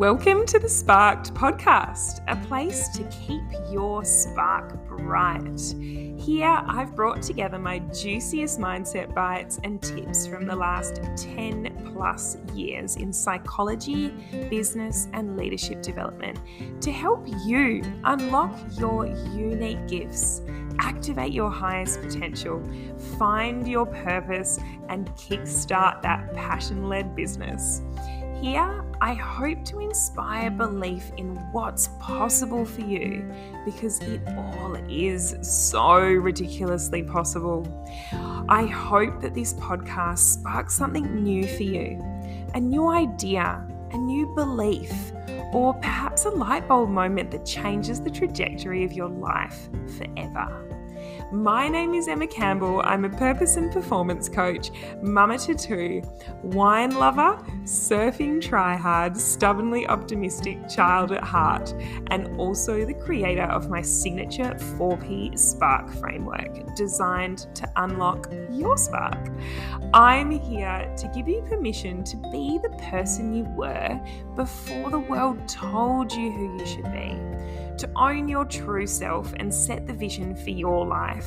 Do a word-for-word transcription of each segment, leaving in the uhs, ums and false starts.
Welcome to the Sparked Podcast, a place to keep your spark bright. Here, I've brought together my juiciest mindset bites and tips from the last ten plus years in psychology, business, and leadership development to help you unlock your unique gifts, activate your highest potential, find your purpose, and kickstart that passion-led business. Here, I hope to inspire belief in what's possible for you, because it all is so ridiculously possible. I hope that this podcast sparks something new for you, a new idea, a new belief, or perhaps a light bulb moment that changes the trajectory of your life forever. My name is Emma Campbell. I'm a purpose and performance coach, mama to two, wine lover, surfing tryhard, stubbornly optimistic child at heart, and also the creator of my signature four P Spark framework, designed to unlock your spark. I'm here to give you permission to be the person you were before the world told you who you should be, to own your true self and set the vision for your life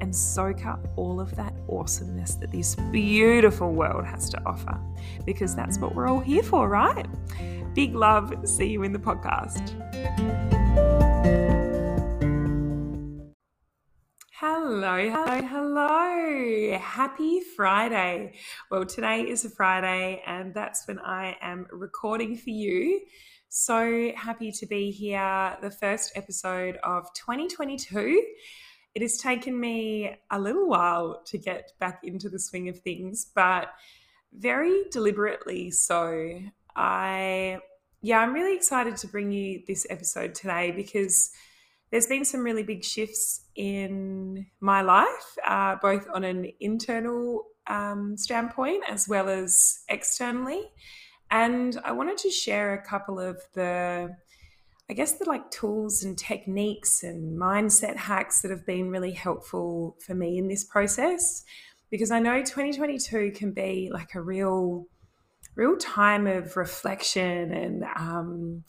and soak up all of that awesomeness that this beautiful world has to offer, because that's what we're all here for, right? Big love. See you in the podcast. Hello, hello, hello. Happy Friday. Well, today is a Friday, and that's when I am recording for you. So happy to be here, the first episode of twenty twenty-two. It has taken me a little while to get back into the swing of things, but very deliberately so. I, yeah, I'm really excited to bring you this episode today, because there's been some really big shifts in my life, uh, both on an internal um, standpoint as well as externally. And I wanted to share a couple of the, I guess, the like tools and techniques and mindset hacks that have been really helpful for me in this process, because I know twenty twenty-two can be like a real, real time of reflection and, um,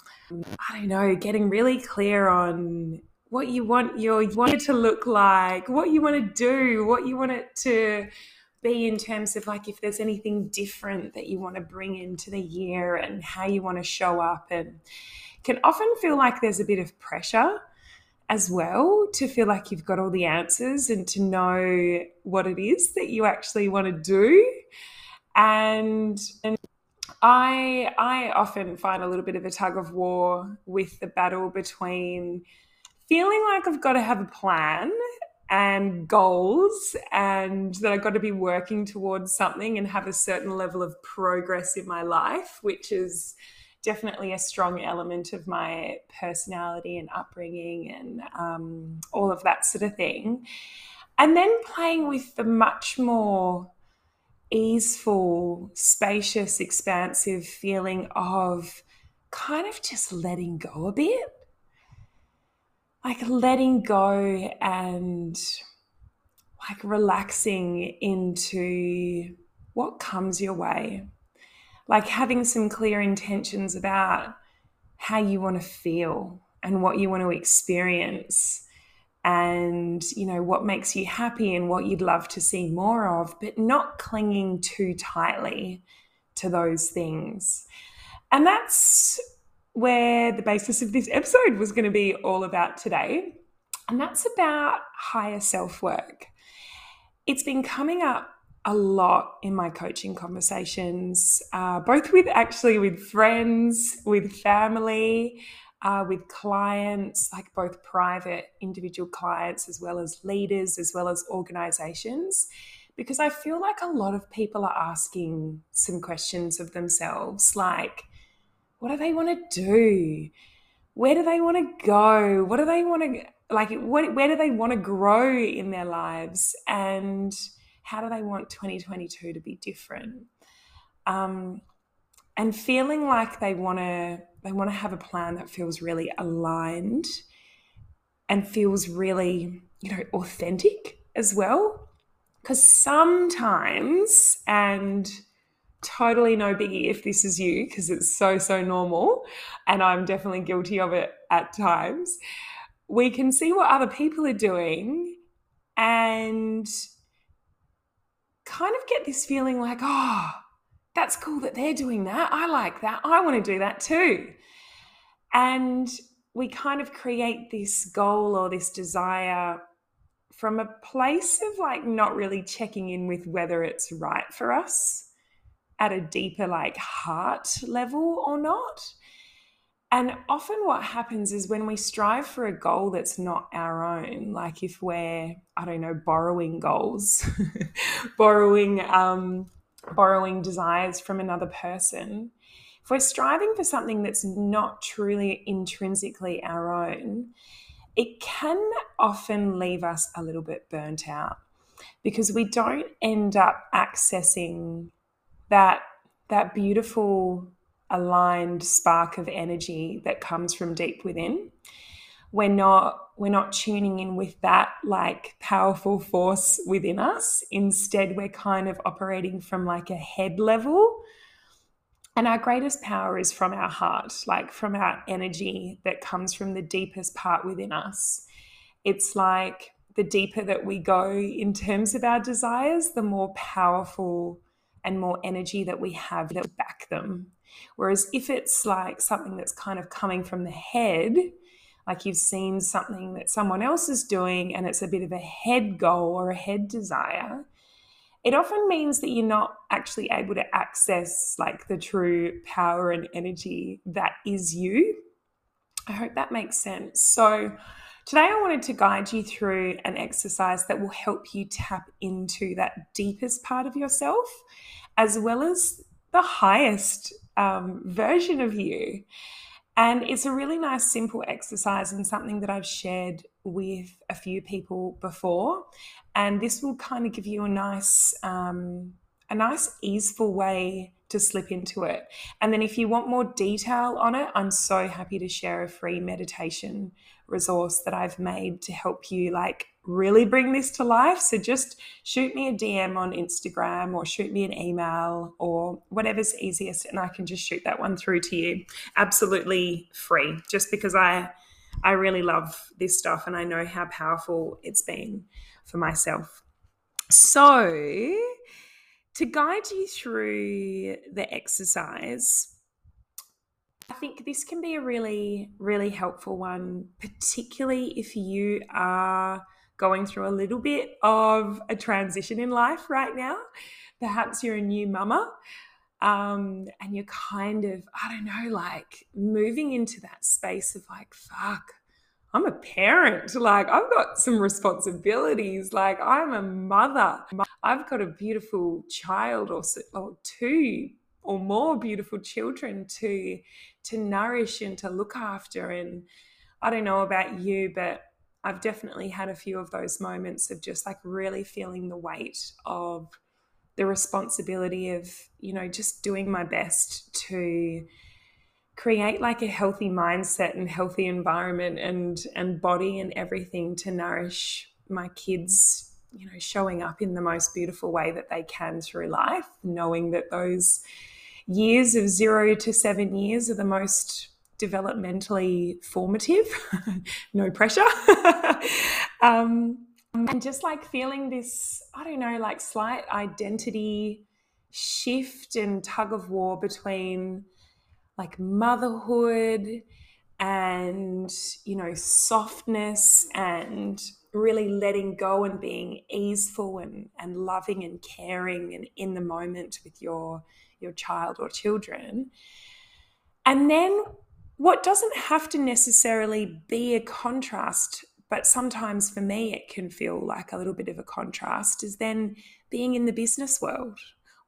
I don't know, getting really clear on what you want your year to look like, what you want to do, what you want it to be in terms of like if there's anything different that you want to bring into the year and how you want to show up. And can often feel like there's a bit of pressure as well to feel like you've got all the answers and to know what it is that you actually want to do. And, and I, I often find a little bit of a tug of war with the battle between feeling like I've got to have a plan and goals, and that I've got to be working towards something and have a certain level of progress in my life, which is definitely a strong element of my personality and upbringing and um, all of that sort of thing. And then playing with the much more easeful, spacious, expansive feeling of kind of just letting go a bit. Like letting go and like relaxing into what comes your way. Like having some clear intentions about how you want to feel and what you want to experience and, you know, what makes you happy and what you'd love to see more of, but not clinging too tightly to those things. And that's where the basis of this episode was going to be all about today. And that's about higher self-work. It's been coming up a lot in my coaching conversations, uh, both with actually with friends, with family, uh, with clients, like both private individual clients, as well as leaders, as well as organizations, because I feel like a lot of people are asking some questions of themselves, like, what do they want to do? Where do they want to go? What do they want to, like, what, where do they want to grow in their lives? And how do they want twenty twenty-two to be different? Um, and feeling like they want to, they want to have a plan that feels really aligned and feels really, you know, authentic as well. Because sometimes, and totally no biggie if this is you, because it's so, so normal, and I'm definitely guilty of it at times. We can see what other people are doing and kind of get this feeling like, oh, that's cool that they're doing that. I like that. I want to do that too. And we kind of create this goal or this desire from a place of like not really checking in with whether it's right for us at a deeper like heart level or not. And often what happens is when we strive for a goal that's not our own, like if we're, I don't know, borrowing goals, borrowing, um, borrowing desires from another person, if we're striving for something that's not truly intrinsically our own, it can often leave us a little bit burnt out because we don't end up accessing that, that beautiful aligned spark of energy that comes from deep within. We're not, we're not tuning in with that like powerful force within us. Instead, we're kind of operating from like a head level. And our greatest power is from our heart, like from our energy that comes from the deepest part within us. It's like the deeper that we go in terms of our desires, the more powerful and more energy that we have that back them. Whereas if it's like something that's kind of coming from the head, like you've seen something that someone else is doing and it's a bit of a head goal or a head desire, it often means that you're not actually able to access like the true power and energy that is you. I hope that makes sense. So today I wanted to guide you through an exercise that will help you tap into that deepest part of yourself, as well as the highest um, version of you. And it's a really nice, simple exercise and something that I've shared with a few people before. And this will kind of give you a nice, um, a nice, easeful way to slip into it. And then if you want more detail on it, I'm so happy to share a free meditation resource that I've made to help you like really bring this to life. So just shoot me a D M on Instagram or shoot me an email or whatever's easiest, and I can just shoot that one through to you absolutely free, just because I I really love this stuff and I know how powerful it's been for myself. So to guide you through the exercise, I think this can be a really, really helpful one, particularly if you are going through a little bit of a transition in life right now. Perhaps you're a new mama, um, and you're kind of, I don't know, like moving into that space of like, fuck, I'm a parent. Like I've got some responsibilities. Like I'm a mother. I've got a beautiful child or, or two or more beautiful children to, to nourish and to look after. And I don't know about you, but I've definitely had a few of those moments of just like really feeling the weight of the responsibility of, you know, just doing my best to create like a healthy mindset and healthy environment and, and body and everything to nourish my kids, you know, showing up in the most beautiful way that they can through life, knowing that those years of zero to seven years are the most developmentally formative, no pressure. um, and just like feeling this, I don't know, like slight identity shift and tug of war between like motherhood and, you know, softness and really letting go and being easeful and, and loving and caring and in the moment with your, your child or children. And then what doesn't have to necessarily be a contrast, but sometimes for me it can feel like a little bit of a contrast, is then being in the business world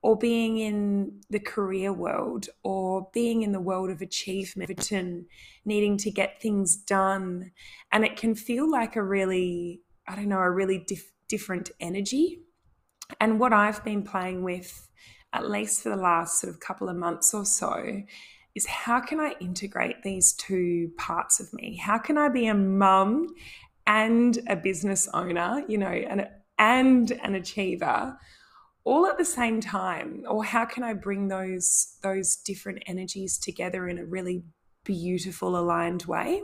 or being in the career world or being in the world of achievement and needing to get things done. And it can feel like a really, I don't know, a really diff- different energy. And what I've been playing with, at least for the last sort of couple of months or so, is how can I integrate these two parts of me? How can I be a mum and a business owner, you know, and, and an achiever all at the same time? Or how can I bring those, those different energies together in a really beautiful, aligned way?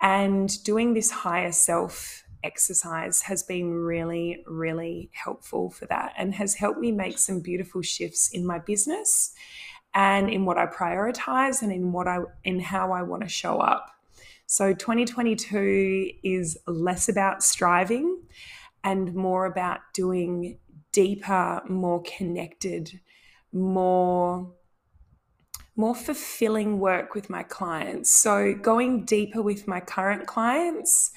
And doing this higher self exercise has been really, really helpful for that, and has helped me make some beautiful shifts in my business and in what I prioritize and in what I, in how I want to show up. So twenty twenty-two is less about striving and more about doing deeper, more connected, more, more fulfilling work with my clients. So going deeper with my current clients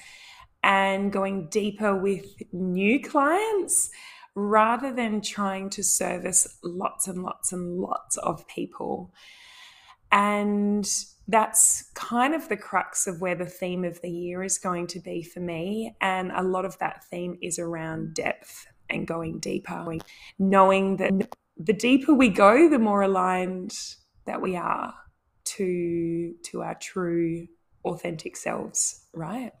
and going deeper with new clients, rather than trying to service lots and lots and lots of people. And that's kind of the crux of where the theme of the year is going to be for me. And a lot of that theme is around depth and going deeper, knowing that the deeper we go, the more aligned that we are to, to our true authentic selves, right?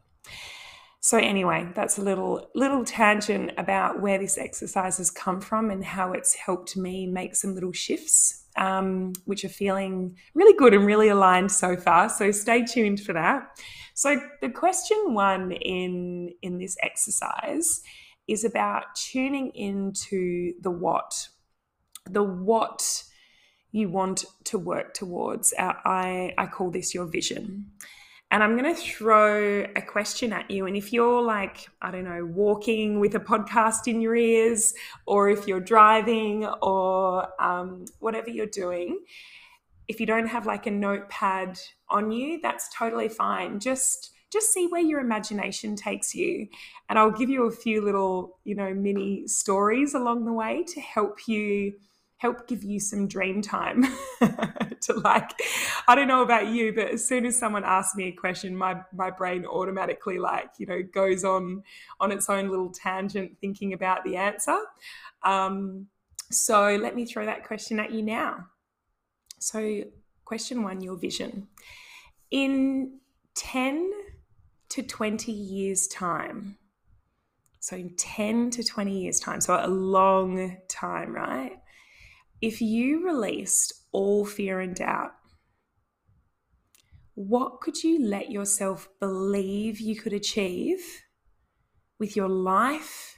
So anyway, that's a little little tangent about where this exercise has come from and how it's helped me make some little shifts, um, which are feeling really good and really aligned so far. So stay tuned for that. So the question one in, in this exercise is about tuning into the what, the what you want to work towards. I, I call this your vision. And I'm going to throw a question at you. And if you're like, I don't know, walking with a podcast in your ears, or if you're driving, or um, whatever you're doing, if you don't have like a notepad on you, that's totally fine. Just, just see where your imagination takes you. And I'll give you a few little, you know, mini stories along the way to help you help give you some dream time to, like, I don't know about you, but as soon as someone asks me a question, my, my brain automatically, like, you know, goes on, on its own little tangent thinking about the answer. Um, so let me throw that question at you now. So question one, your vision. In ten to twenty years time, so in ten to twenty years time, so a long time, right? If you released all fear and doubt, what could you let yourself believe you could achieve with your life,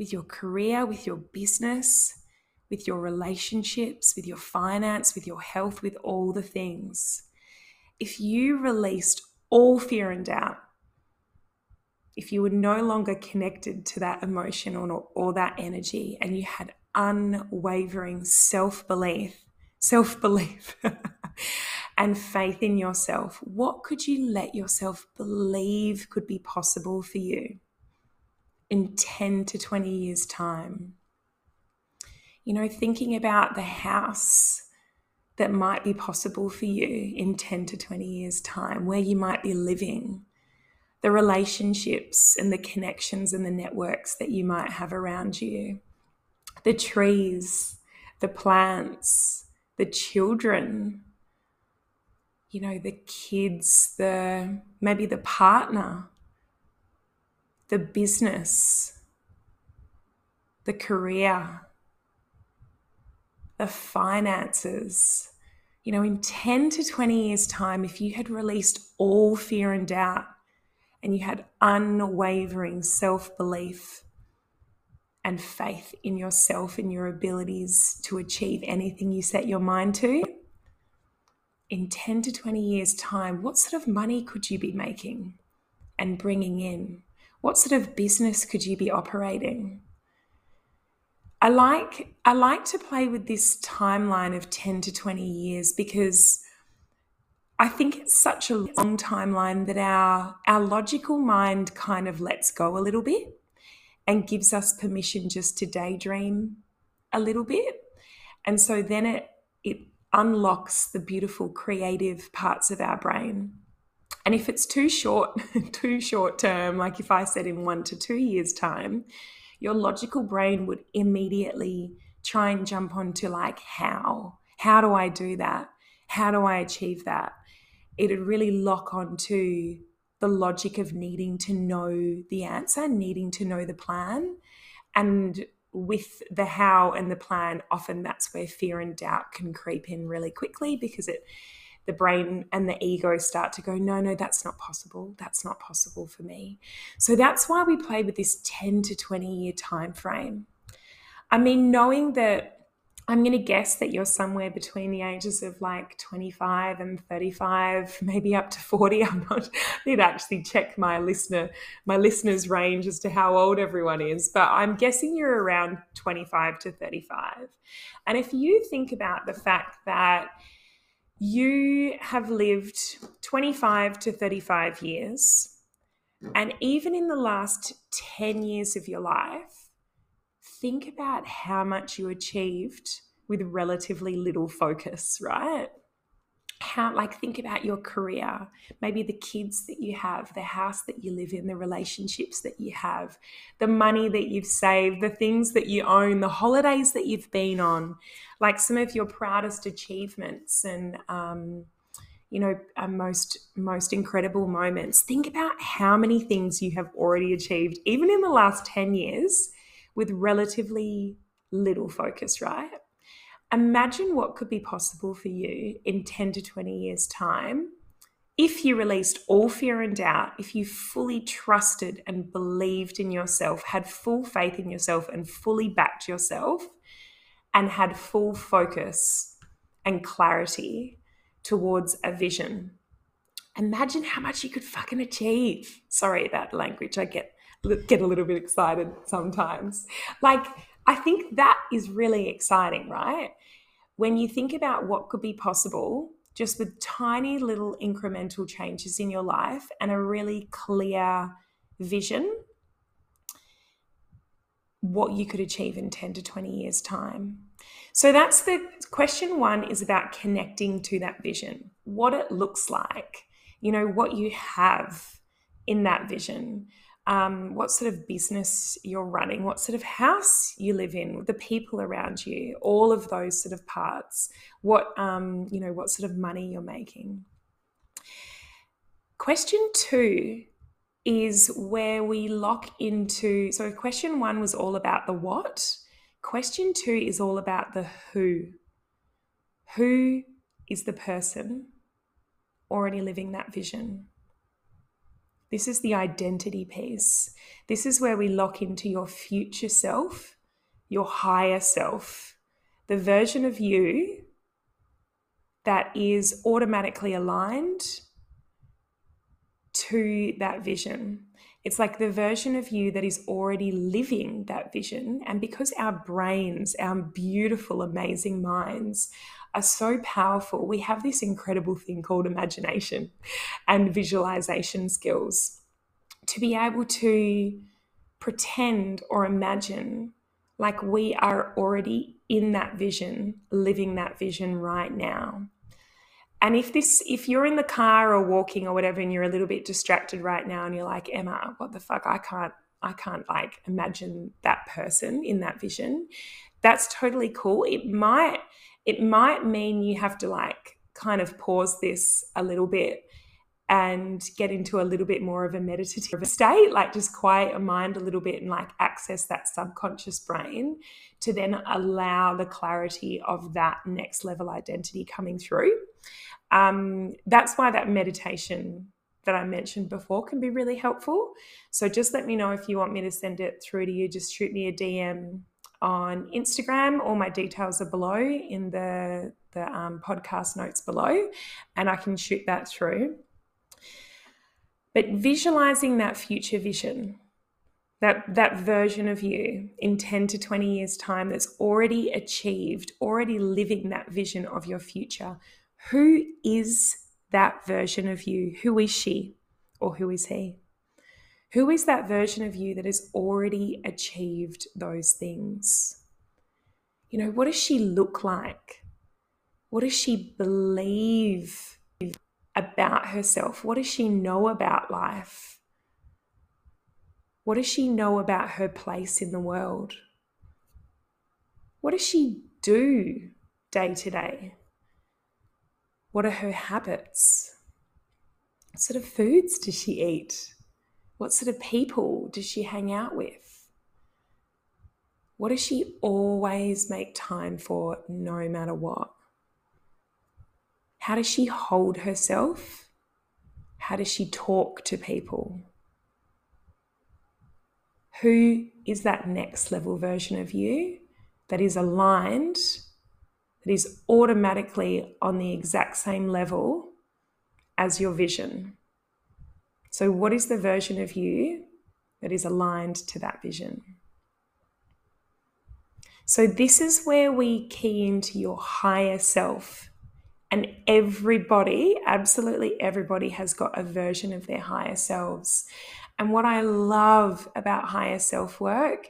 with your career, with your business, with your relationships, with your finance, with your health, with all the things? If you released all fear and doubt, if you were no longer connected to that emotion or, or that energy, and you had unwavering self-belief, self-belief and faith in yourself, what could you let yourself believe could be possible for you in ten to twenty years time? You know, thinking about the house that might be possible for you in ten to twenty years time, where you might be living, the relationships and the connections and the networks that you might have around you, the trees, the plants, the children, you know, the kids, the maybe the partner, the business, the career, the finances. You know, in ten to twenty years time, if you had released all fear and doubt and you had unwavering self-belief and faith in yourself and your abilities to achieve anything you set your mind to, in ten to twenty years time, what sort of money could you be making and bringing in? What sort of business could you be operating? I like, I like to play with this timeline of ten to twenty years, because I think it's such a long timeline that our, our logical mind kind of lets go a little bit and gives us permission just to daydream a little bit. And so then it, it unlocks the beautiful creative parts of our brain. And if it's too short, too short term, like if I said in one to two years time, your logical brain would immediately try and jump onto like, how? How do I do that? How do I achieve that? It would really lock onto the logic of needing to know the answer, needing to know the plan. And with the how and the plan, often that's where fear and doubt can creep in really quickly, because it, the brain and the ego start to go, no, no, that's not possible. That's not possible for me. So that's why we play with this ten to twenty year time frame. I mean, knowing that, I'm going to guess that you're somewhere between the ages of like twenty-five and thirty-five, maybe up to forty. I'm not, I need to actually check my listener, my listener's range as to how old everyone is, but I'm guessing you're around twenty-five to thirty-five. And if you think about the fact that you have lived twenty-five to thirty-five years, and even in the last ten years of your life, think about how much you achieved with relatively little focus, right? How, like, think about your career, maybe the kids that you have, the house that you live in, the relationships that you have, the money that you've saved, the things that you own, the holidays that you've been on, like some of your proudest achievements and, um, you know, uh, most, most incredible moments. Think about how many things you have already achieved, even in the last ten years, with relatively little focus, right? Imagine what could be possible for you in ten to twenty years' time if you released all fear and doubt, if you fully trusted and believed in yourself, had full faith in yourself and fully backed yourself, and had full focus and clarity towards a vision. Imagine how much you could fucking achieve. Sorry about the language, I get get a little bit excited sometimes. Like, I think that is really exciting, right? When you think about what could be possible just with tiny little incremental changes in your life and a really clear vision, what you could achieve in ten to twenty years' time. So that's the question one, is about connecting to that vision, what it looks like, you know, what you have in that vision. Um, what sort of business you're running, what sort of house you live in, the people around you, all of those sort of parts, what, um, you know, what sort of money you're making. Question two is where we lock into, so question one was all about the what. Question two is all about the who. Who is the person already living that vision? This is the identity piece. This is where we lock into your future self, your higher self, the version of you that is automatically aligned to that vision. It's like the version of you that is already living that vision. And because our brains, our beautiful, amazing minds, are so powerful, we have this incredible thing called imagination and visualization skills to be able to pretend or imagine like we are already in that vision, living that vision right now. And if this, if you're in the car or walking or whatever, and you're a little bit distracted right now and you're like, Emma, what the fuck? I can't, I can't like imagine that person in that vision. That's totally cool. It might, it might mean you have to like kind of pause this a little bit and get into a little bit more of a meditative state, like just quiet your mind a little bit and like access that subconscious brain to then allow the clarity of that next level identity coming through. Um, that's why that meditation that I mentioned before can be really helpful. So just let me know if you want me to send it through to you. Just shoot me a D M on Instagram. All my details are below in the, the um, podcast notes below, and I can shoot that through. But visualizing that future vision, that, that version of you in ten to twenty years' time that's already achieved, already living that vision of your future. Who is that version of you? Who is she or who is he? Who is that version of you that has already achieved those things? You know, what does she look like? What does she believe about herself? What does she know about life? What does she know about her place in the world? What does she do day to day? What are her habits? What sort of foods does she eat? What sort of people does she hang out with? What does she always make time for no matter what? How does she hold herself? How does she talk to people? Who is that next level version of you that is aligned, that is automatically on the exact same level as your vision? So what is the version of you that is aligned to that vision? So this is where we key into your higher self. And everybody, absolutely everybody, has got a version of their higher selves. And what I love about higher self work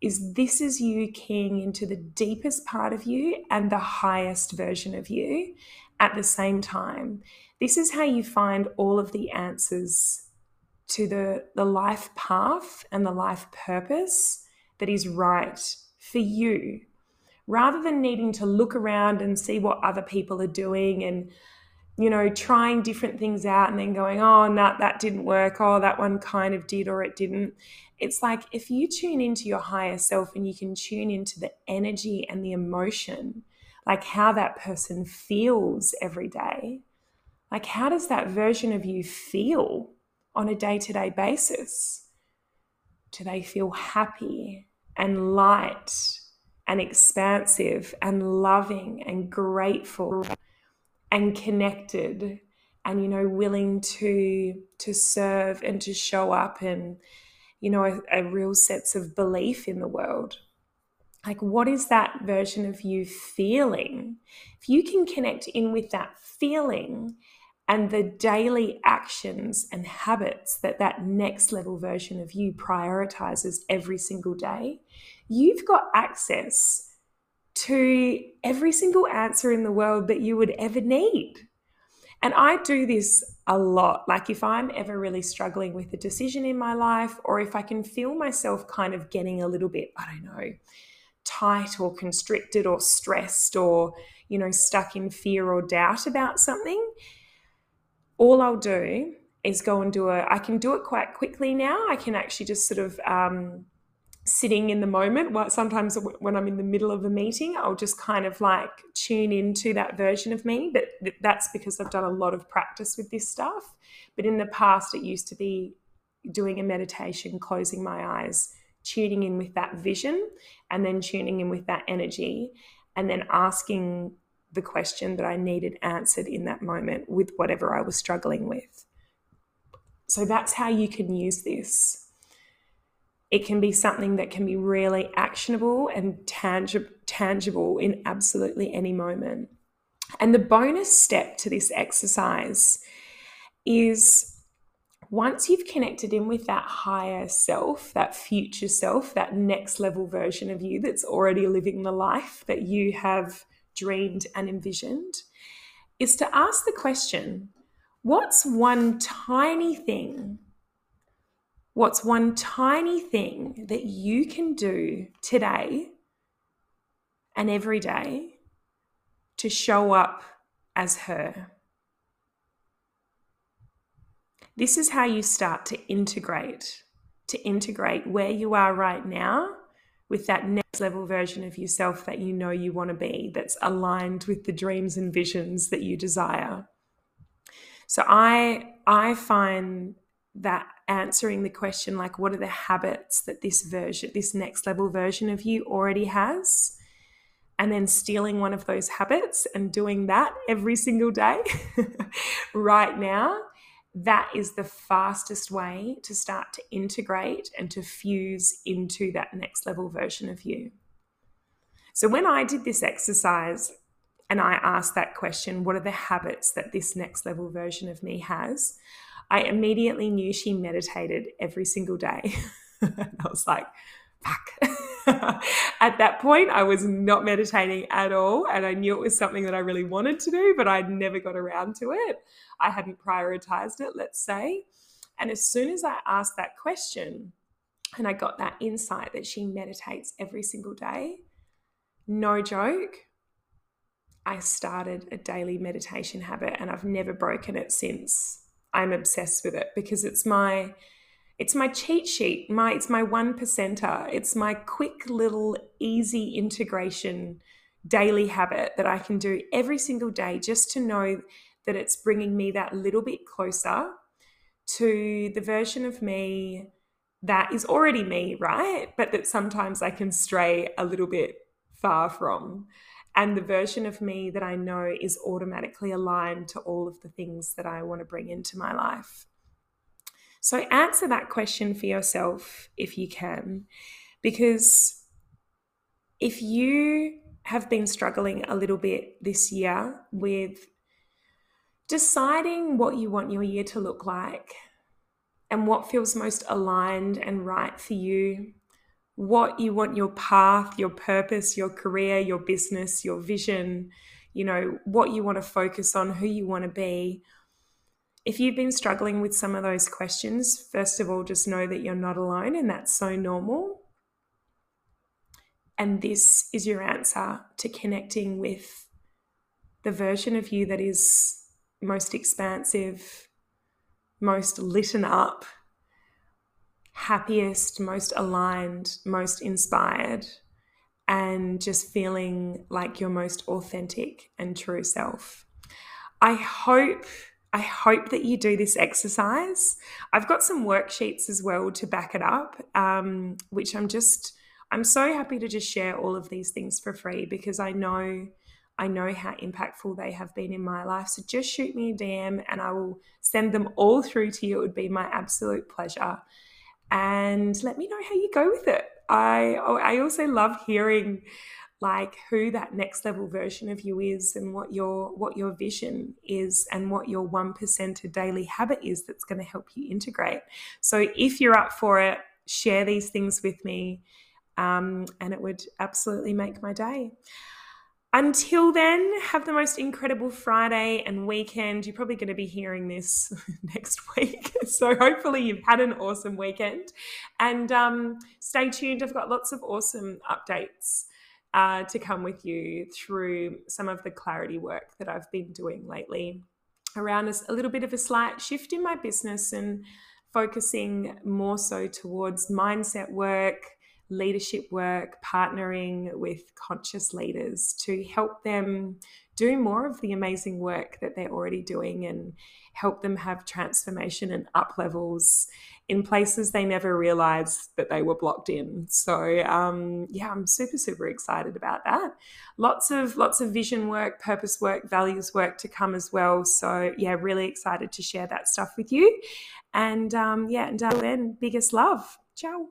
is this is you keying into the deepest part of you and the highest version of you at the same time. This is how you find all of the answers to the, the life path and the life purpose that is right for you, rather than needing to look around and see what other people are doing and, you know, trying different things out and then going, oh, no, that didn't work. Oh, that one kind of did or it didn't. It's like if you tune into your higher self and you can tune into the energy and the emotion, like how that person feels every day, like how does that version of you feel on a day-to-day basis? Do they feel happy and light and expansive and loving and grateful and connected and, you know, willing to to serve and to show up and, you know, a, a real sense of belief in the world? Like, what is that version of you feeling? If you can connect in with that feeling and the daily actions and habits that that next level version of you prioritizes every single day, you've got access to every single answer in the world that you would ever need. And I do this a lot. Like if I'm ever really struggling with a decision in my life, or if I can feel myself kind of getting a little bit, I don't know, tight or constricted or stressed or, you know, stuck in fear or doubt about something, all I'll do is go and do a, I can do it quite quickly now. I can actually just sort of um, sitting in the moment. Sometimes when I'm in the middle of a meeting, I'll just kind of like tune into that version of me. But that's because I've done a lot of practice with this stuff. But in the past, it used to be doing a meditation, closing my eyes, tuning in with that vision, and then tuning in with that energy, and then asking the question that I needed answered in that moment with whatever I was struggling with. So that's how you can use this. It can be something that can be really actionable and tangi- tangible in absolutely any moment. And the bonus step to this exercise is once you've connected in with that higher self, that future self, that next level version of you that's already living the life that you have dreamed and envisioned, is to ask the question, what's one tiny thing? What's one tiny thing that you can do today and every day to show up as her? This is how you start to integrate, to integrate where you are right now with that next level version of yourself that you know you want to be, that's aligned with the dreams and visions that you desire. So I, I find that answering the question, like what are the habits that this version, this next level version of you already has, and then stealing one of those habits and doing that every single day right now, that is the fastest way to start to integrate and to fuse into that next level version of you. So when I did this exercise and I asked that question, what are the habits that this next level version of me has? I immediately knew she meditated every single day. I was like, fuck. At that point, I was not meditating at all. And I knew it was something that I really wanted to do, but I'd never got around to it. I hadn't prioritized it, let's say. And as soon as I asked that question and I got that insight that she meditates every single day, no joke, I started a daily meditation habit and I've never broken it since. I'm obsessed with it because it's my, It's my cheat sheet, my it's my one percenter. It's my quick little easy integration daily habit that I can do every single day just to know that it's bringing me that little bit closer to the version of me that is already me, right? But that sometimes I can stray a little bit far from. And the version of me that I know is automatically aligned to all of the things that I want to bring into my life. So answer that question for yourself if you can, because if you have been struggling a little bit this year with deciding what you want your year to look like and what feels most aligned and right for you, what you want your path, your purpose, your career, your business, your vision, you know, what you want to focus on, who you want to be. If you've been struggling with some of those questions, first of all, just know that you're not alone and that's so normal. And this is your answer to connecting with the version of you that is most expansive, most lit up, happiest, most aligned, most inspired, and just feeling like your most authentic and true self. I hope, I hope that you do this exercise. I've got some worksheets as well to back it up, um, which I'm just, I'm so happy to just share all of these things for free because I know, I know how impactful they have been in my life. So just shoot me a D M and I will send them all through to you. It would be my absolute pleasure. And let me know how you go with it. I I also love hearing like who that next level version of you is and what your what your vision is and what your one percent daily habit is that's going to help you integrate. So if you're up for it, share these things with me, um, and it would absolutely make my day. Until then, have the most incredible Friday and weekend. You're probably going to be hearing this next week. So hopefully you've had an awesome weekend. And um, stay tuned. I've got lots of awesome updates uh, to come with you through some of the clarity work that I've been doing lately around a, a little bit of a slight shift in my business and focusing more so towards mindset work, leadership work, partnering with conscious leaders to help them do more of the amazing work that they're already doing and help them have transformation and up levels in places they never realized that they were blocked in. So um, yeah, I'm super, super excited about that. Lots of, lots of vision work, purpose work, values work to come as well. So yeah, really excited to share that stuff with you. And um, yeah, until then, biggest love. Ciao.